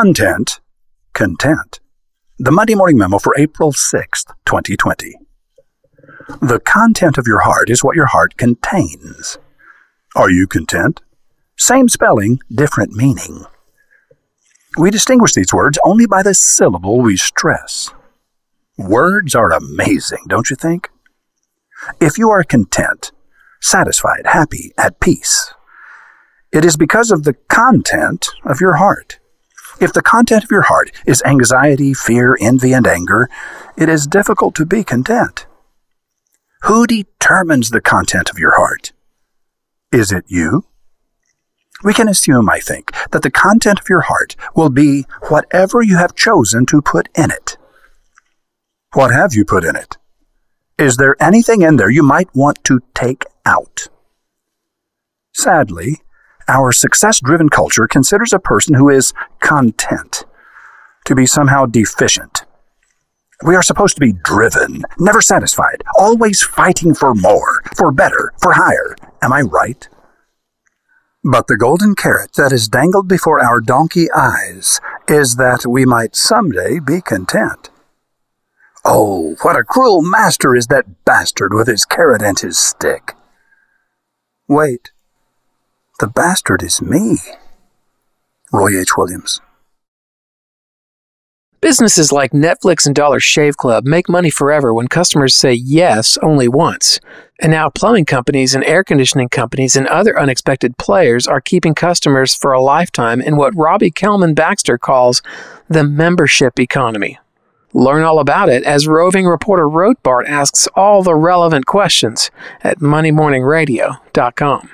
Content, content. The Monday Morning Memo for April 6th, 2020. The content of your heart is what your heart contains. Are you content? Same spelling, different meaning. We distinguish these words only by the syllable we stress. Words are amazing, don't you think? If you are content, satisfied, happy, at peace, it is because of the content of your heart. If the content of your heart is anxiety, fear, envy, and anger, it is difficult to be content. Who determines the content of your heart? Is it you? We can assume, I think, that the content of your heart will be whatever you have chosen to put in it. What have you put in it? Is there anything in there you might want to take out? Sadly, our success-driven culture considers a person who is content to be somehow deficient. We are supposed to be driven, never satisfied, always fighting for more, for better, for higher. Am I right? But the golden carrot that is dangled before our donkey eyes is that we might someday be content. Oh, what a cruel master is that bastard with his carrot and his stick. Wait, the bastard is me. Roy H. Williams. Businesses like Netflix and Dollar Shave Club make money forever when customers say yes only once. And now plumbing companies and air conditioning companies and other unexpected players are keeping customers for a lifetime in what Robbie Kelman Baxter calls the membership economy. Learn all about it as roving reporter Rotbart asks all the relevant questions at MoneyMorningRadio.com.